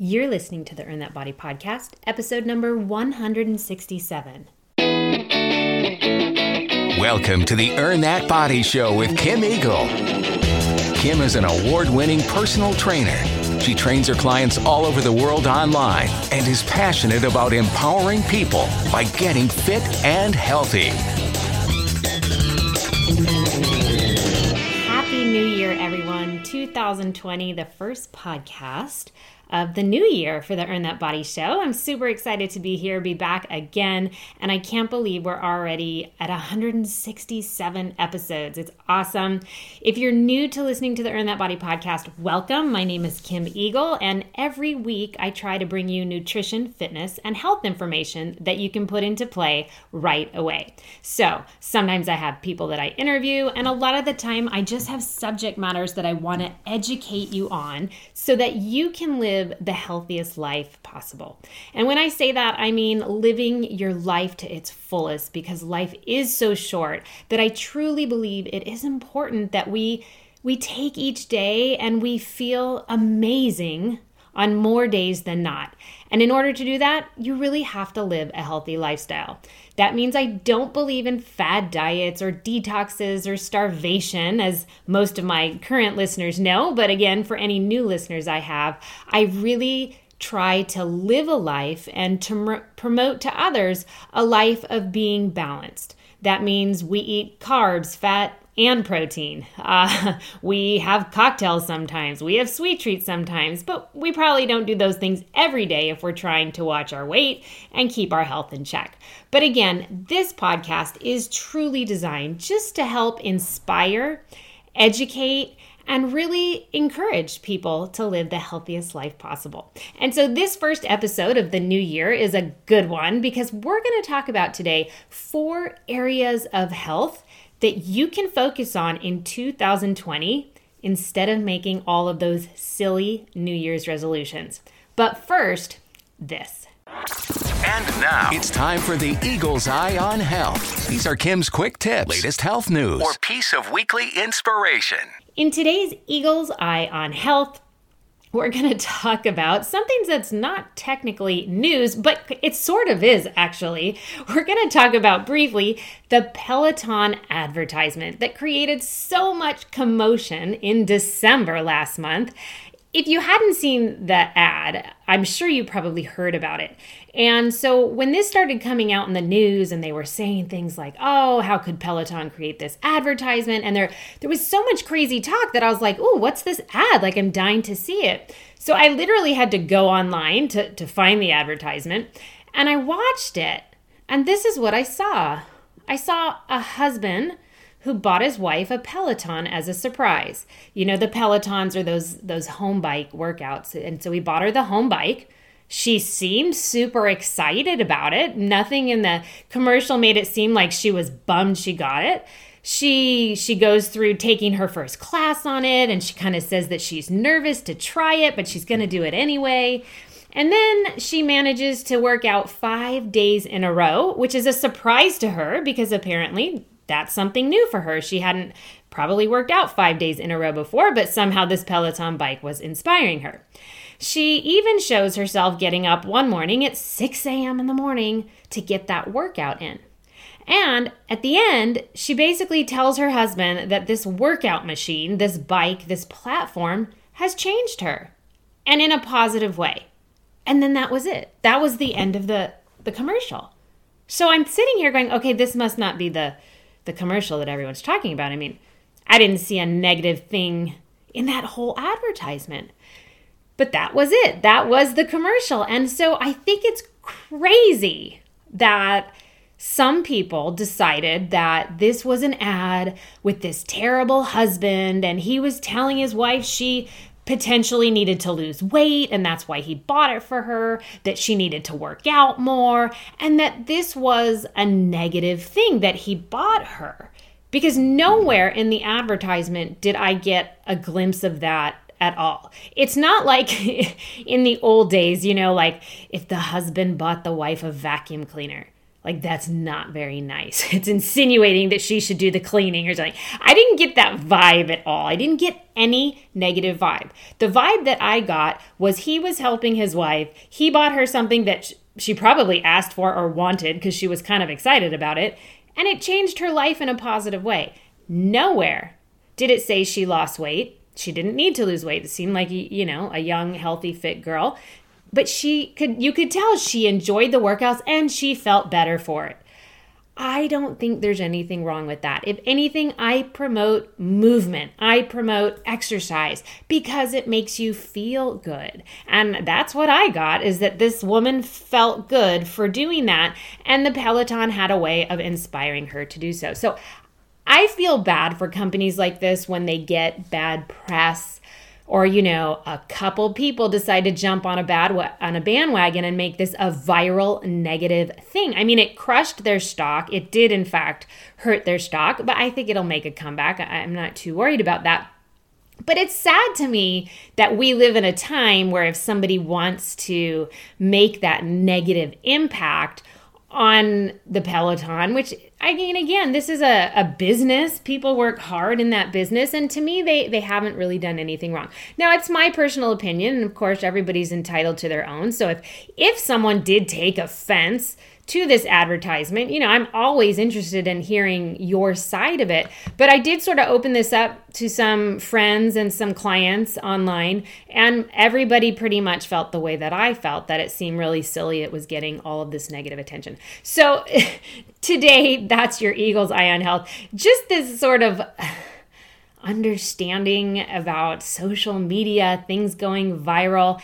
You're listening to the Earn That Body Podcast, episode number 167. Welcome to the Earn That Body Show with Kim Eagle. Kim is an award-winning personal trainer. She trains her clients all over the world online and is passionate about empowering people by getting fit and healthy. Happy New Year, everyone. 2020, the first podcast of the new year for the Earn That Body Show. I'm super excited to be back again, and I can't believe we're already at 167 episodes. It's awesome. If you're new to listening to the Earn That Body Podcast, welcome. My name is Kim Eagle, and every week I try to bring you nutrition, fitness, and health information that you can put into play right away. So sometimes I have people that I interview, and a lot of the time I just have subject matters that I want to educate you on so that you can live the healthiest life possible. And when I say that, I mean living your life to its fullest, because life is so short that I truly believe it is important that we take each day and we feel amazing on more days than not. And in order to do that, you really have to live a healthy lifestyle. That means I don't believe in fad diets or detoxes or starvation, as most of my current listeners know. But again, for any new listeners I have, I really try to live a life and to promote to others a life of being balanced. That means we eat carbs, fat, and protein. We have cocktails sometimes. We have sweet treats sometimes, but we probably don't do those things every day if we're trying to watch our weight and keep our health in check. But again, this podcast is truly designed just to help inspire, educate, and really encourage people to live the healthiest life possible. And so this first episode of the new year is a good one, because we're going to talk about today 4 areas of health that you can focus on in 2020 instead of making all of those silly New Year's resolutions. But first, this. And now, it's time for the Eagle's Eye on Health. These are Kim's quick tips, latest health news, or piece of weekly inspiration. In today's Eagle's Eye on Health, we're going to talk about something that's not technically news, but it sort of is, actually. We're going to talk about briefly the Peloton advertisement that created so much commotion in December last month. If you hadn't seen the ad, I'm sure you probably heard about it. And so when this started coming out in the news and they were saying things like, oh, how could Peloton create this advertisement? And there was so much crazy talk that I was like, oh, what's this ad? Like, I'm dying to see it. So I literally had to go online to find the advertisement, and I watched it. And this is what I saw. I saw a husband who bought his wife a Peloton as a surprise. You know, the Pelotons are those home bike workouts. And so he bought her the home bike. She seemed super excited about it. Nothing in the commercial made it seem like she was bummed she got it. She goes through taking her first class on it, and she kind of says that she's nervous to try it, but she's going to do it anyway. And then she manages to work out 5 days in a row, which is a surprise to her because apparently that's something new for her. She hadn't probably worked out 5 days in a row before, but somehow this Peloton bike was inspiring her. She even shows herself getting up one morning at 6 a.m. in the morning to get that workout in. And at the end, she basically tells her husband that this workout machine, this bike, this platform has changed her, and in a positive way. And then that was it. That was the end of the commercial. So I'm sitting here going, okay, this must not be the commercial that everyone's talking about. I mean, I didn't see a negative thing in that whole advertisement. But that was it. That was the commercial. And so I think it's crazy that some people decided that this was an ad with this terrible husband, and he was telling his wife she potentially needed to lose weight, and that's why he bought it for her, that she needed to work out more, and that this was a negative thing that he bought her. Because nowhere in the advertisement did I get a glimpse of that at all. It's not like in the old days, you know, like if the husband bought the wife a vacuum cleaner. Like, that's not very nice. It's insinuating that she should do the cleaning or something. I didn't get that vibe at all. I didn't get any negative vibe. The vibe that I got was he was helping his wife. He bought her something that she probably asked for or wanted because she was kind of excited about it. And it changed her life in a positive way. Nowhere did it say she lost weight. She didn't need to lose weight. It seemed like, you know, a young, healthy, fit girl. But you could tell she enjoyed the workouts and she felt better for it. I don't think there's anything wrong with that. If anything, I promote movement. I promote exercise because it makes you feel good. And that's what I got, is that this woman felt good for doing that. And the Peloton had a way of inspiring her to do so. So I feel bad for companies like this when they get bad press. Or, you know, a couple people decide to jump on a bandwagon and make this a viral negative thing. I mean, it crushed their stock. It did, in fact, hurt their stock, but I think it'll make a comeback. I'm not too worried about that. But it's sad to me that we live in a time where if somebody wants to make that negative impact on the Peloton, which, I mean, again, this is a business. People work hard in that business. And to me, they haven't really done anything wrong. Now, it's my personal opinion. And of course, everybody's entitled to their own. So if someone did take offense to this advertisement, you know, I'm always interested in hearing your side of it. But I did sort of open this up to some friends and some clients online, and everybody pretty much felt the way that I felt, that it seemed really silly it was getting all of this negative attention. So today, that's your Eagle's Eye on Health. Just this sort of understanding about social media, things going viral,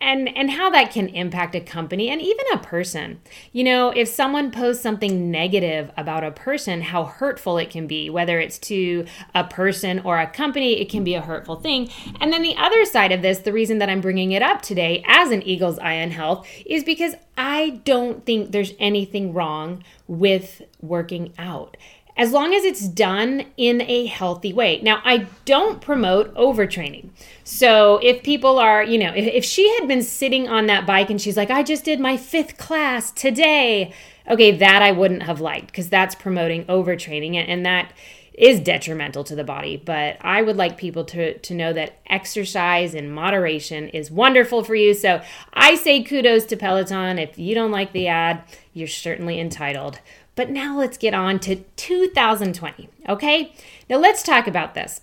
and how that can impact a company and even a person. You know, if someone posts something negative about a person, how hurtful it can be, whether it's to a person or a company, it can be a hurtful thing. And then the other side of this, the reason that I'm bringing it up today as an Eagle's Eye on Health is because I don't think there's anything wrong with working out, as long as it's done in a healthy way. Now, I don't promote overtraining. So if people are, you know, if she had been sitting on that bike and she's like, I just did my 5th class today. Okay, that I wouldn't have liked, because that's promoting overtraining, and that is detrimental to the body. But I would like people to know that exercise in moderation is wonderful for you. So I say kudos to Peloton. If you don't like the ad, you're certainly entitled. But now let's get on to 2020, okay? Now let's talk about this.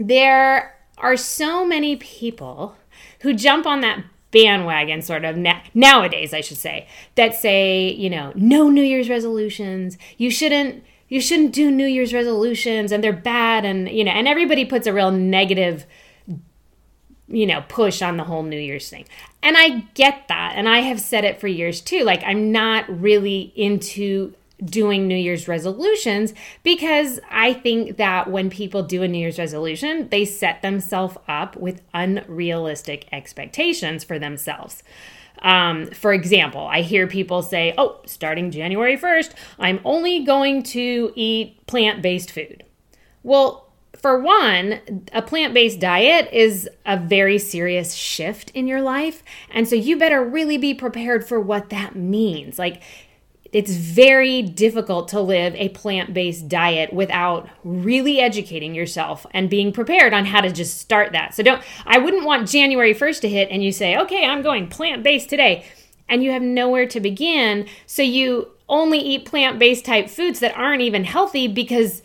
There are so many people who jump on that bandwagon sort of nowadays, I should say, that say, you know, no New Year's resolutions. You shouldn't do New Year's resolutions, and they're bad, and, you know, and everybody puts a real negative, you know, push on the whole New Year's thing. And I get that. And I have said it for years too. Like, I'm not really into doing New Year's resolutions, because I think that when people do a New Year's resolution, they set themselves up with unrealistic expectations for themselves. For example, I hear people say, oh, starting January 1st, I'm only going to eat plant-based food. Well, for one, a plant-based diet is a very serious shift in your life. And so you better really be prepared for what that means. Like, it's very difficult to live a plant-based diet without really educating yourself and being prepared on how to just start that. So I wouldn't want January 1st to hit and you say, okay, I'm going plant-based today. And you have nowhere to begin. So you only eat plant-based type foods that aren't even healthy, because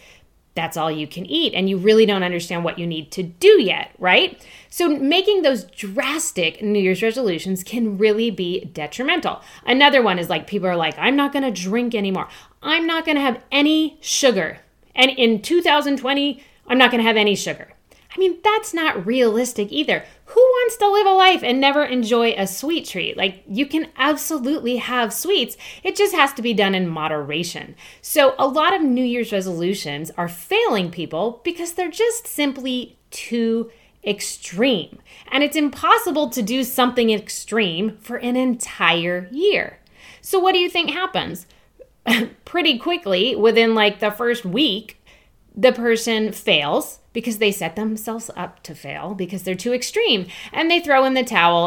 that's all you can eat, and you really don't understand what you need to do yet, right? So making those drastic New Year's resolutions can really be detrimental. Another one is, like, people are like, I'm not going to drink anymore. I'm not going to have any sugar. And in 2020, I'm not going to have any sugar. I mean, that's not realistic either. Who wants to live a life and never enjoy a sweet treat? Like, you can absolutely have sweets. It just has to be done in moderation. So a lot of New Year's resolutions are failing people because they're just simply too extreme. And it's impossible to do something extreme for an entire year. So what do you think happens? Pretty quickly, within like the first week, the person fails, because they set themselves up to fail because they're too extreme, and they throw in the towel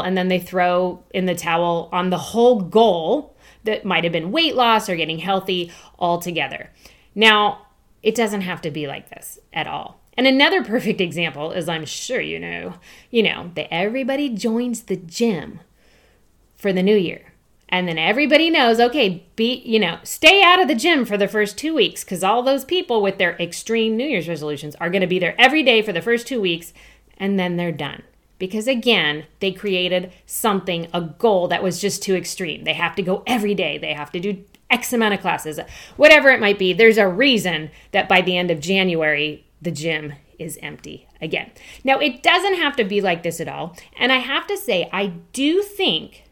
on the whole goal that might have been weight loss or getting healthy altogether. Now, it doesn't have to be like this at all. And another perfect example is, I'm sure you know that everybody joins the gym for the new year. And then everybody knows, okay, stay out of the gym for the first 2 weeks, because all those people with their extreme New Year's resolutions are going to be there every day for the first 2 weeks, and then they're done. Because again, they created something, a goal that was just too extreme. They have to go every day. They have to do X amount of classes, whatever it might be. There's a reason that by the end of January, the gym is empty again. Now, it doesn't have to be like this at all. And I have to say, I do think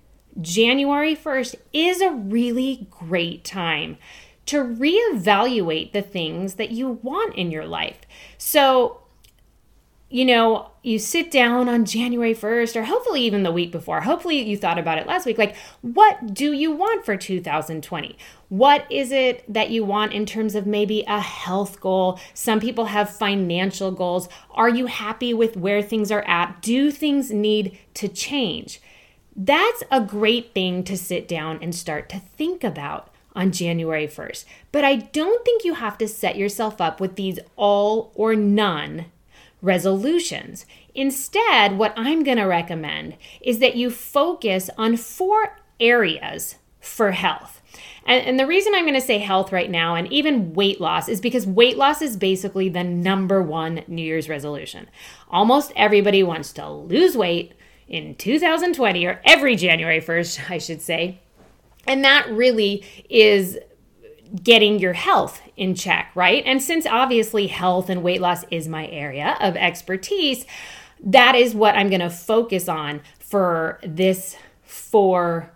January 1st is a really great time to reevaluate the things that you want in your life. So, you sit down on January 1st, or hopefully even the week before. Hopefully you thought about it last week. Like, what do you want for 2020? What is it that you want in terms of maybe a health goal? Some people have financial goals. Are you happy with where things are at? Do things need to change? That's a great thing to sit down and start to think about on January 1st. But I don't think you have to set yourself up with these all or none resolutions. Instead, what I'm going to recommend is that you focus on 4 areas for health. And the reason I'm going to say health right now, and even weight loss, is because weight loss is basically the number one New Year's resolution. Almost everybody wants to lose weight in 2020, or every January 1st, I should say. And that really is getting your health in check, right? And since obviously health and weight loss is my area of expertise, that is what I'm going to focus on for this 4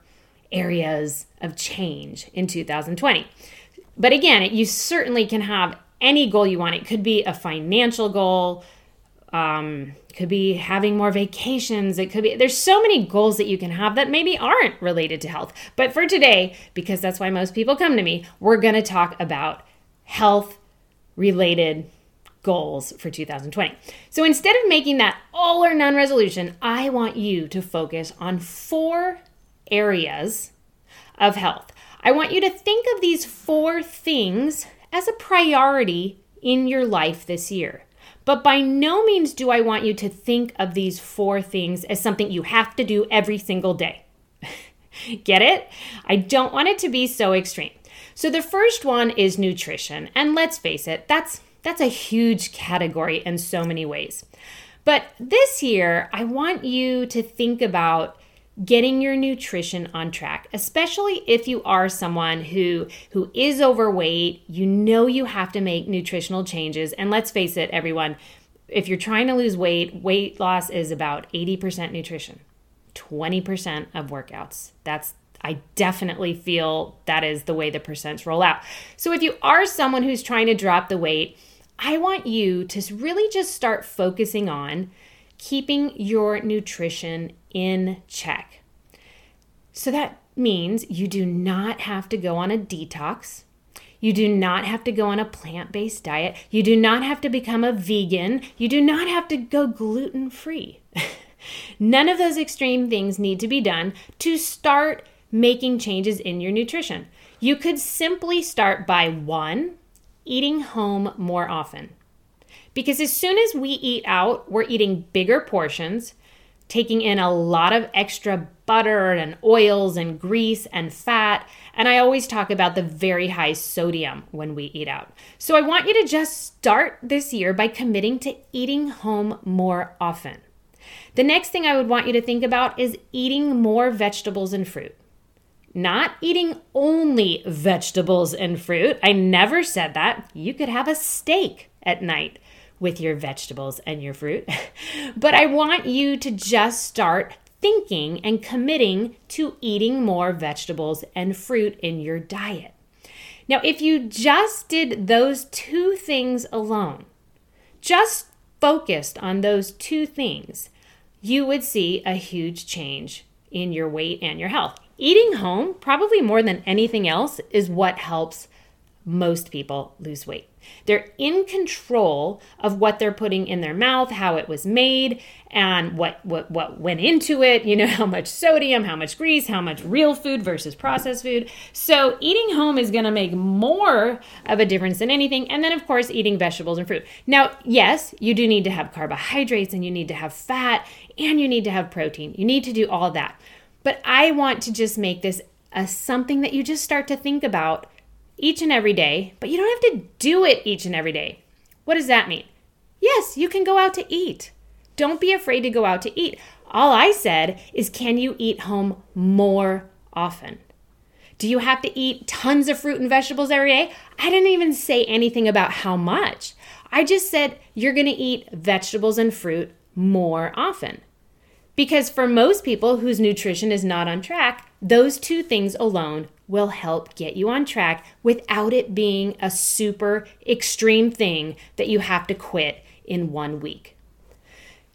areas of change in 2020. But again, you certainly can have any goal you want. It could be a financial goal, could be having more vacations. It could be, there's so many goals that you can have that maybe aren't related to health. But for today, because that's why most people come to me, we're going to talk about health-related goals for 2020. So instead of making that all or none resolution, I want you to focus on 4 areas of health. I want you to think of these 4 things as a priority in your life this year. But by no means do I want you to think of these 4 things as something you have to do every single day. Get it? I don't want it to be so extreme. So the first one is nutrition. And let's face it, that's a huge category in so many ways. But this year, I want you to think about getting your nutrition on track, especially if you are someone who is overweight. You know you have to make nutritional changes. And let's face it, everyone, if you're trying to lose weight, weight loss is about 80% nutrition, 20% of workouts. I definitely feel that is the way the percents roll out. So if you are someone who's trying to drop the weight, I want you to really just start focusing on keeping your nutrition in check. So that means you do not have to go on a detox. You do not have to go on a plant-based diet. You do not have to become a vegan. You do not have to go gluten-free. None of those extreme things need to be done to start making changes in your nutrition. You could simply start by 1, eating home more often. Because as soon as we eat out, we're eating bigger portions, taking in a lot of extra butter and oils and grease and fat. And I always talk about the very high sodium when we eat out. So I want you to just start this year by committing to eating home more often. The next thing I would want you to think about is eating more vegetables and fruit. Not eating only vegetables and fruit. I never said that. You could have a steak at night with your vegetables and your fruit. But I want you to just start thinking and committing to eating more vegetables and fruit in your diet. Now, if you just did those 2 things alone, just focused on those 2 things, you would see a huge change in your weight and your health. Eating home, probably more than anything else, is what helps most people lose weight. They're in control of what they're putting in their mouth, how it was made, and what went into it, you know, how much sodium, how much grease, how much real food versus processed food. So eating home is going to make more of a difference than anything. And then, of course, eating vegetables and fruit. Now, yes, you do need to have carbohydrates, and you need to have fat, and you need to have protein. You need to do all that. But I want to just make this something that you just start to think about each and every day, but you don't have to do it each and every day. What does that mean? Yes, you can go out to eat. Don't be afraid to go out to eat. All I said is, can you eat home more often? Do you have to eat tons of fruit and vegetables every day? I didn't even say anything about how much. I just said you're going to eat vegetables and fruit more often. Because for most people whose nutrition is not on track, those two things alone will help get you on track without it being a super extreme thing that you have to quit in 1 week.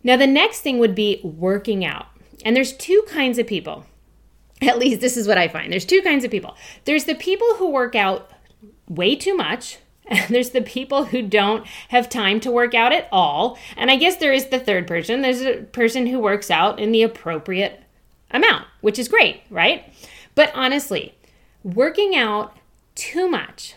Now, the next thing would be working out. And there's two kinds of people. At least this is what I find. There's two kinds of people. There's the people who work out way too much, and there's the people who don't have time to work out at all. And I guess there is the third person. There's a person who works out in the appropriate amount, which is great, right? But honestly, working out too much,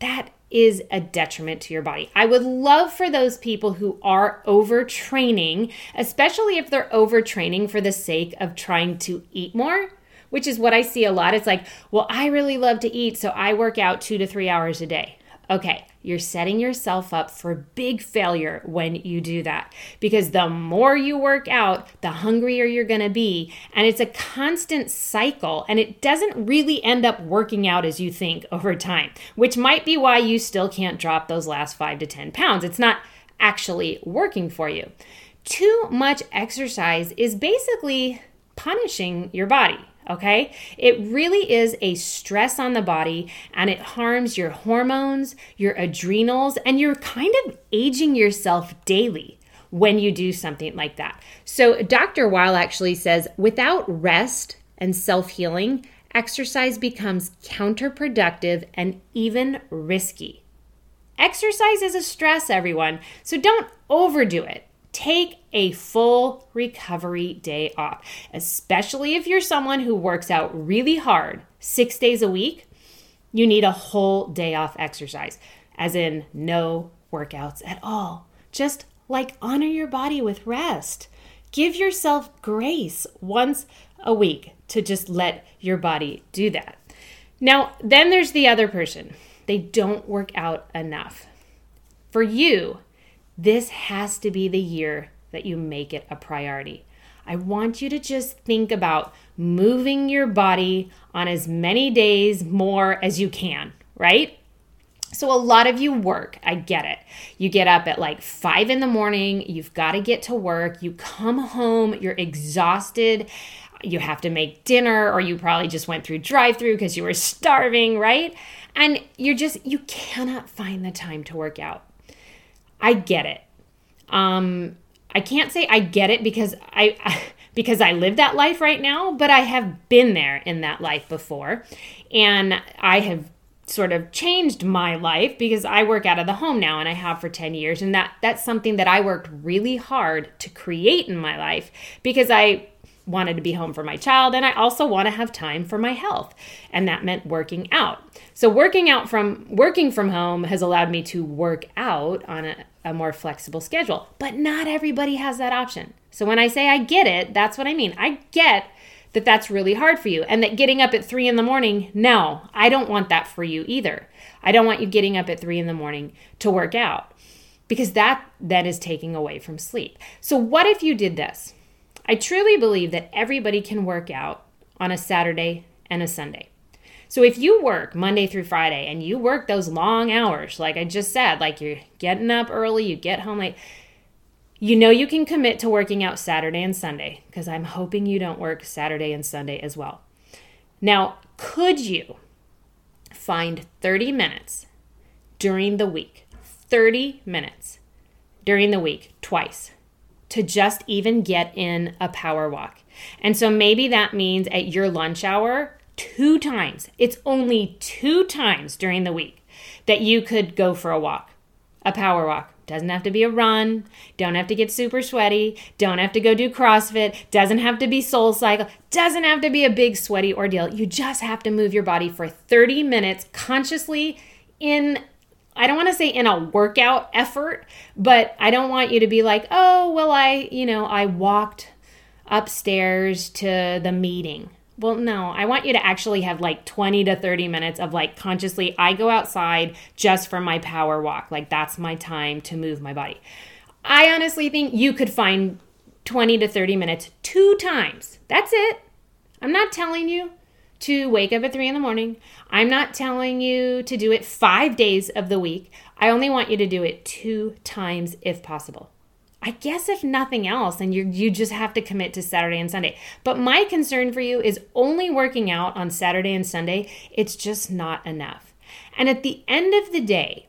that is a detriment to your body. I would love for those people who are overtraining, especially if they're overtraining for the sake of trying to eat more, which is what I see a lot. It's like, well, I really love to eat, so I work out 2 to 3 hours a day. Okay, you're setting yourself up for big failure when you do that, because the more you work out, the hungrier you're going to be, and it's a constant cycle, and it doesn't really end up working out as you think over time, which might be why you still can't drop those last 5 to 10 pounds. It's not actually working for you. Too much exercise is basically punishing your body. Okay? It really is a stress on the body, and it harms your hormones, your adrenals, and you're kind of aging yourself daily when you do something like that. So Dr. Weil actually says, without rest and self-healing, exercise becomes counterproductive and even risky. Exercise is a stress, everyone, so don't overdo it. Take a full recovery day off, especially if you're someone who works out really hard 6 days a week. You need a whole day off exercise, as in no workouts at all. Just like honor your body with rest. Give yourself grace once a week to just let your body do that. Now, then there's the other person. They don't work out enough. For you, this has to be the year that you make it a priority. I want you to just think about moving your body on as many days more as you can, right? So a lot of you work, I get it. You get up at like 5 in the morning, you've got to get to work, you come home, you're exhausted, you have to make dinner, or you probably just went through drive-through because you were starving, right? And you cannot find the time to work out. I get it. I can't say I get it because I live that life right now, but I have been there in that life before, and I have sort of changed my life because I work out of the home now, and I have for 10 years, and that's something that I worked really hard to create in my life because I wanted to be home for my child, and I also want to have time for my health, and that meant working out. So working from home has allowed me to work out on a more flexible schedule, but not everybody has that option. So when I say I get it, that's what I mean. I get that that's really hard for you, and that getting up at 3 in the morning, no, I don't want that for you either. I don't want you getting up at 3 in the morning to work out, because that is taking away from sleep. So what if you did this? I truly believe that everybody can work out on a Saturday and a Sunday. So if you work Monday through Friday and you work those long hours, like I just said, like you're getting up early, you get home late, you know you can commit to working out Saturday and Sunday, because I'm hoping you don't work Saturday and Sunday as well. Now, could you find 30 minutes during the week, 30 minutes during the week twice, to just even get in a power walk? And so maybe that means at your lunch hour, 2 times. It's only 2 times during the week. that you could go for a walk, a power walk. Doesn't have to be a run. Don't have to get super sweaty. Don't have to go do CrossFit. Doesn't have to be SoulCycle. Doesn't have to be a big sweaty ordeal. You just have to move your body for 30 minutes consciously in, I don't want to say in a workout effort, but I don't want you to be like, oh, well, I walked upstairs to the meeting. Well, no, I want you to actually have like 20 to 30 minutes of like consciously, I go outside just for my power walk. Like that's my time to move my body. I honestly think you could find 20 to 30 minutes 2 times. That's it. I'm not telling you to wake up at 3 a.m. I'm not telling you to do it 5 days of the week. I only want you to do it 2 times if possible. I guess if nothing else, then you just have to commit to Saturday and Sunday. But my concern for you is only working out on Saturday and Sunday. It's just not enough. And at the end of the day,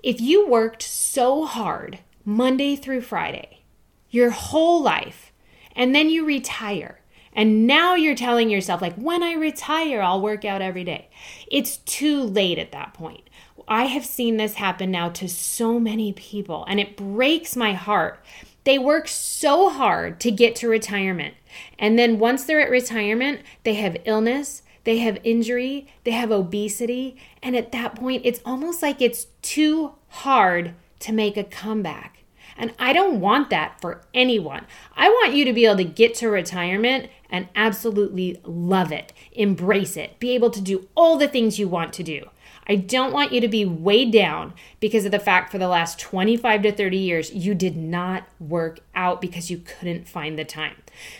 if you worked so hard Monday through Friday, your whole life, and then you retire, and now you're telling yourself, like, when I retire, I'll work out every day. It's too late at that point. I have seen this happen now to so many people, and it breaks my heart. They work so hard to get to retirement. And then once they're at retirement, they have illness, they have injury, they have obesity. And at that point, it's almost like it's too hard to make a comeback. And I don't want that for anyone. I want you to be able to get to retirement and absolutely love it, embrace it, be able to do all the things you want to do. I don't want you to be weighed down because of the fact for the last 25 to 30 years, you did not work out because you couldn't find the time.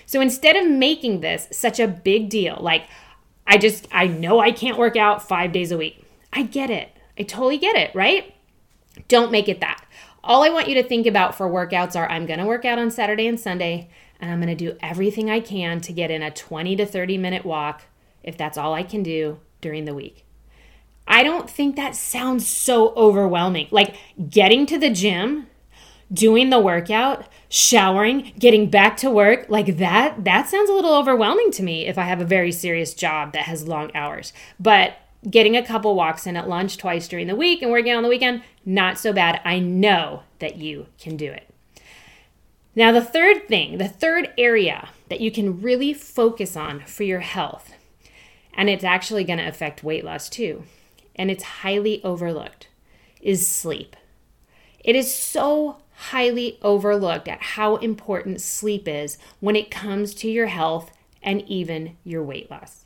So instead of making this such a big deal, like I know I can't work out 5 days a week. I get it. I totally get it, right? Don't make it that. All I want you to think about for workouts are I'm going to work out on Saturday and Sunday, and I'm going to do everything I can to get in a 20 to 30 minute walk if that's all I can do during the week. I don't think that sounds so overwhelming. Like getting to the gym, doing the workout, showering, getting back to work, like that sounds a little overwhelming to me if I have a very serious job that has long hours. But getting a couple walks in at lunch twice during the week and working on the weekend, not so bad. I know that you can do it. Now, the third area that you can really focus on for your health, and it's actually going to affect weight loss too, and it's highly overlooked, is sleep. It is so highly overlooked at how important sleep is when it comes to your health and even your weight loss.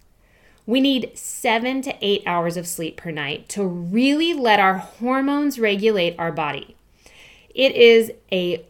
We need 7 to 8 hours of sleep per night to really let our hormones regulate our body. It is a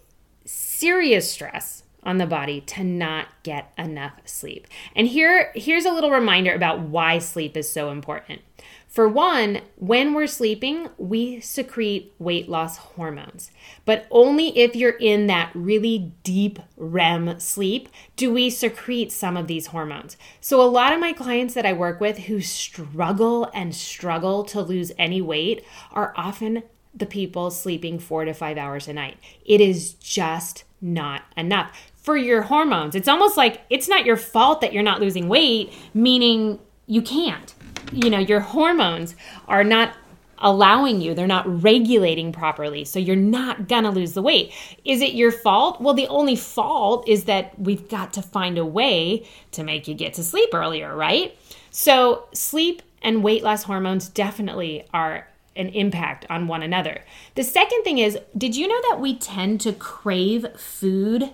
serious stress on the body to not get enough sleep. And here's a little reminder about why sleep is so important. For one, when we're sleeping, we secrete weight loss hormones, but only if you're in that really deep REM sleep do we secrete some of these hormones. So a lot of my clients that I work with who struggle to lose any weight are often the people sleeping 4 to 5 hours a night. It is just not enough for your hormones. It's almost like it's not your fault that you're not losing weight, meaning you can't. Your hormones are not allowing you. They're not regulating properly. So you're not going to lose the weight. Is it your fault? Well, the only fault is that we've got to find a way to make you get to sleep earlier, right? So sleep and weight loss hormones definitely are an impact on one another. The second thing is, did you know that we tend to crave food,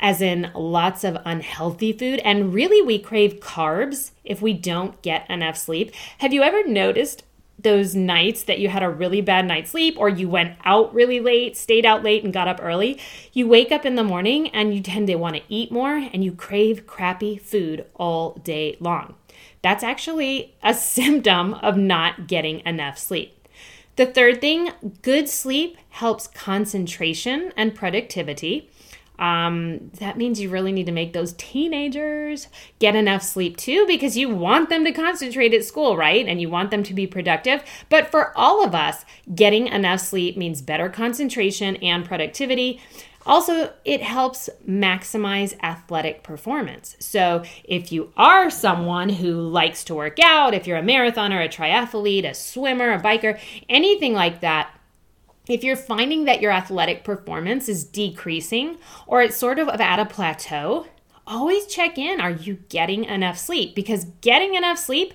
as in lots of unhealthy food, and really we crave carbs if we don't get enough sleep? Have you ever noticed those nights that you had a really bad night's sleep, or you went out really late, stayed out late, and got up early? You wake up in the morning and you tend to want to eat more, and you crave crappy food all day long. That's actually a symptom of not getting enough sleep. The third thing, good sleep helps concentration and productivity. That means you really need to make those teenagers get enough sleep too, because you want them to concentrate at school, right? And you want them to be productive. But for all of us, getting enough sleep means better concentration and productivity. Also, it helps maximize athletic performance. So if you are someone who likes to work out, if you're a marathoner, a triathlete, a swimmer, a biker, anything like that, if you're finding that your athletic performance is decreasing or it's sort of at a plateau, always check in. Are you getting enough sleep? Because getting enough sleep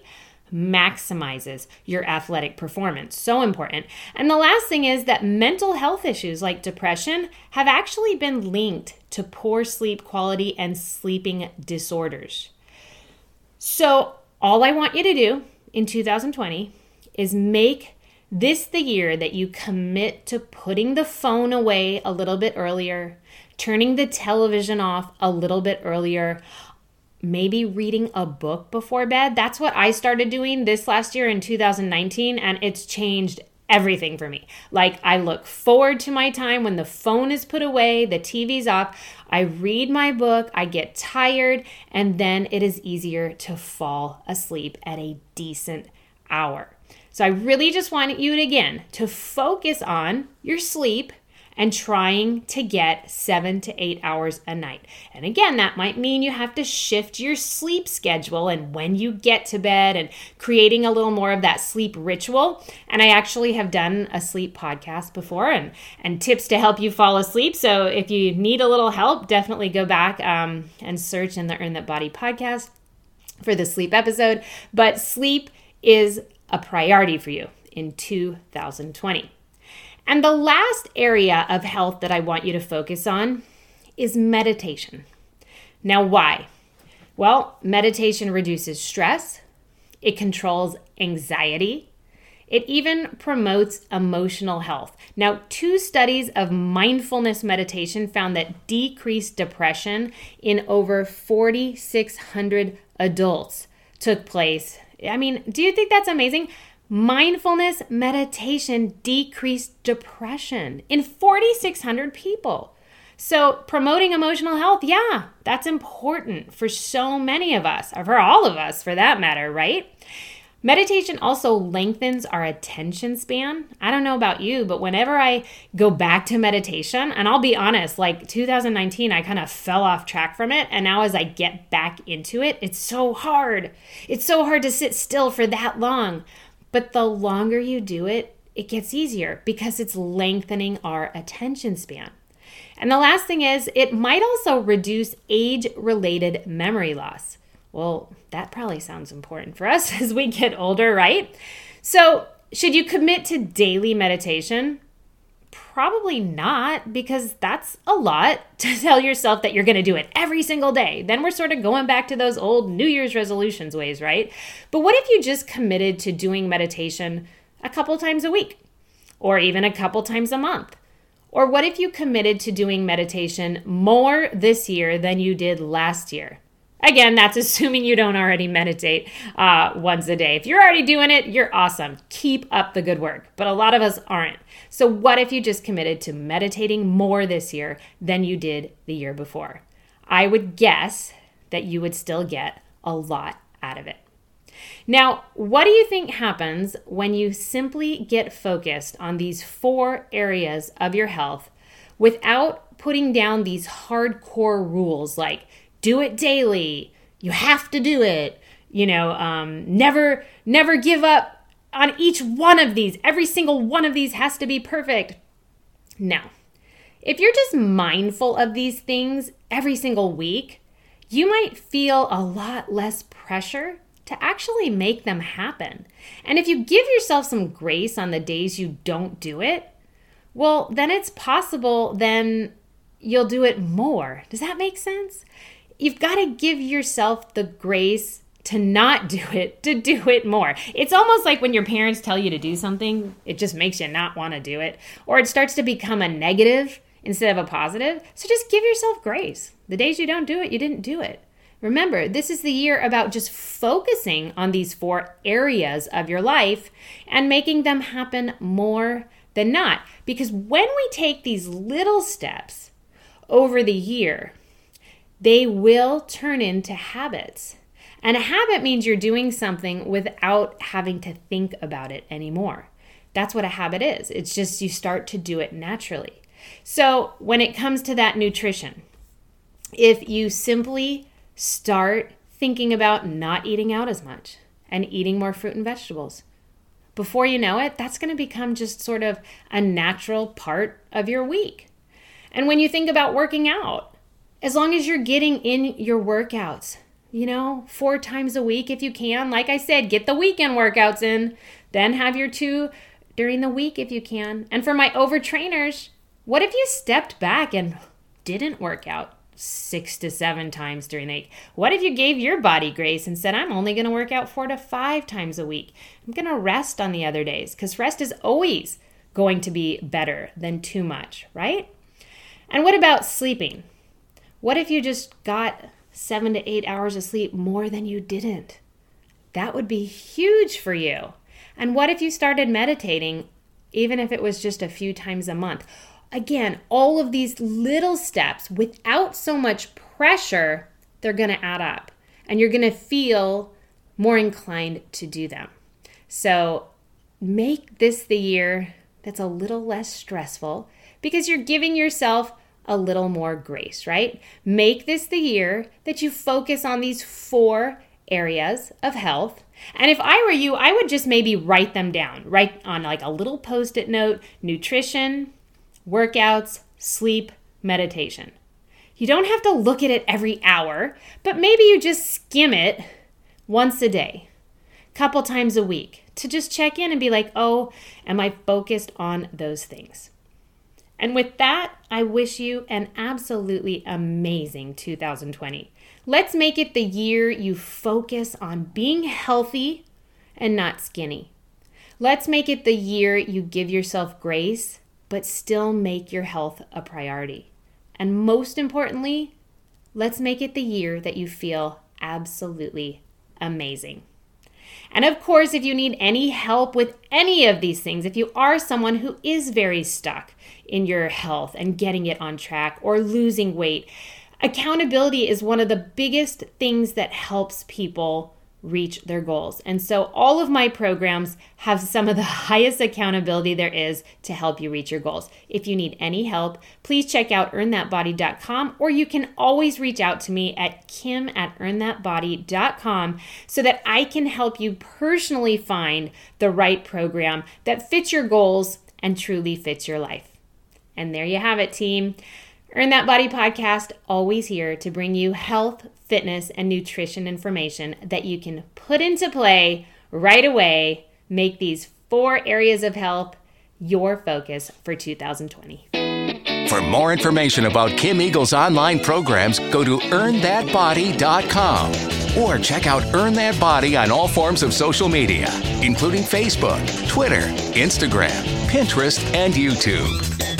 maximizes your athletic performance. So important. And the last thing is that mental health issues like depression have actually been linked to poor sleep quality and sleeping disorders. So all I want you to do in 2020 is make this the year that you commit to putting the phone away a little bit earlier, turning the television off a little bit earlier, maybe reading a book before bed. That's what I started doing this last year in 2019, and it's changed everything for me. Like, I look forward to my time when the phone is put away, the TV's off, I read my book, I get tired, and then it is easier to fall asleep at a decent hour. So I really just want you to, again, to focus on your sleep and trying to get 7 to 8 hours a night. And again, that might mean you have to shift your sleep schedule and when you get to bed and creating a little more of that sleep ritual. And I actually have done a sleep podcast before and tips to help you fall asleep. So if you need a little help, definitely go back and search in the Earn That Body podcast for the sleep episode. But sleep is a priority for you in 2020. And the last area of health that I want you to focus on is meditation. Now, why? Well, meditation reduces stress, it controls anxiety, it even promotes emotional health. Now, 2 studies of mindfulness meditation found that decreased depression in over 4,600 adults took place. I mean, do you think that's amazing? Mindfulness meditation decreased depression in 4,600 people. So promoting emotional health, yeah, that's important for so many of us, or for all of us for that matter, right? Meditation also lengthens our attention span. I don't know about you, but whenever I go back to meditation, and I'll be honest, like 2019, I kind of fell off track from it. And now as I get back into it, it's so hard. It's so hard to sit still for that long. But the longer you do it, it gets easier because it's lengthening our attention span. And the last thing is, it might also reduce age-related memory loss. Well, that probably sounds important for us as we get older, right? So should you commit to daily meditation? Probably not, because that's a lot to tell yourself that you're going to do it every single day. Then we're sort of going back to those old New Year's resolutions ways, right? But what if you just committed to doing meditation a couple times a week, or even a couple times a month? Or what if you committed to doing meditation more this year than you did last year? Again, that's assuming you don't already meditate once a day. If you're already doing it, you're awesome. Keep up the good work. But a lot of us aren't. So what if you just committed to meditating more this year than you did the year before? I would guess that you would still get a lot out of it. Now, what do you think happens when you simply get focused on these 4 areas of your health without putting down these hardcore rules like do it daily, you have to do it, never give up on each one of these, every single one of these has to be perfect. No. If you're just mindful of these things every single week, you might feel a lot less pressure to actually make them happen. And if you give yourself some grace on the days you don't do it, well, then it's possible then you'll do it more. Does that make sense? You've got to give yourself the grace to not do it, to do it more. It's almost like when your parents tell you to do something, it just makes you not want to do it. Or it starts to become a negative instead of a positive. So just give yourself grace. The days you don't do it, you didn't do it. Remember, this is the year about just focusing on these 4 areas of your life and making them happen more than not. Because when we take these little steps over the year, they will turn into habits. And a habit means you're doing something without having to think about it anymore. That's what a habit is. It's just you start to do it naturally. So when it comes to that nutrition, if you simply start thinking about not eating out as much and eating more fruit and vegetables, before you know it, that's going to become just sort of a natural part of your week. And when you think about working out, as long as you're getting in your workouts, 4 times a week if you can, like I said, get the weekend workouts in, then have your 2 during the week if you can. And for my overtrainers, what if you stepped back and didn't work out 6 to 7 times during the week? What if you gave your body grace and said, I'm only going to work out 4 to 5 times a week. I'm going to rest on the other days, because rest is always going to be better than too much, right? And what about sleeping? What if you just got 7 to 8 hours of sleep more than you didn't? That would be huge for you. And what if you started meditating, even if it was just a few times a month? Again, all of these little steps without so much pressure, they're going to add up and you're going to feel more inclined to do them. So make this the year that's a little less stressful, because you're giving yourself a little more grace, right? Make this the year that you focus on these 4 areas of health. And if I were you, I would just maybe write them down, write on like a little Post-it note: nutrition, workouts, sleep, meditation. You don't have to look at it every hour, but maybe you just skim it once a day, couple times a week, to just check in and be like, oh, am I focused on those things? And with that, I wish you an absolutely amazing 2020. Let's make it the year you focus on being healthy and not skinny. Let's make it the year you give yourself grace, but still make your health a priority. And most importantly, let's make it the year that you feel absolutely amazing. And of course, if you need any help with any of these things, if you are someone who is very stuck in your health and getting it on track or losing weight, accountability is one of the biggest things that helps people reach their goals. And so all of my programs have some of the highest accountability there is to help you reach your goals. If you need any help, please check out EarnThatBody.com, or you can always reach out to me at kim@earnthatbody.com, so that I can help you personally find the right program that fits your goals and truly fits your life. And there you have it, team. Earn That Body Podcast, always here to bring you health, fitness, and nutrition information that you can put into play right away. Make these 4 areas of health your focus for 2020. For more information about Kim Eagle's online programs, go to EarnThatBody.com or check out Earn That Body on all forms of social media, including Facebook, Twitter, Instagram, Pinterest, and YouTube.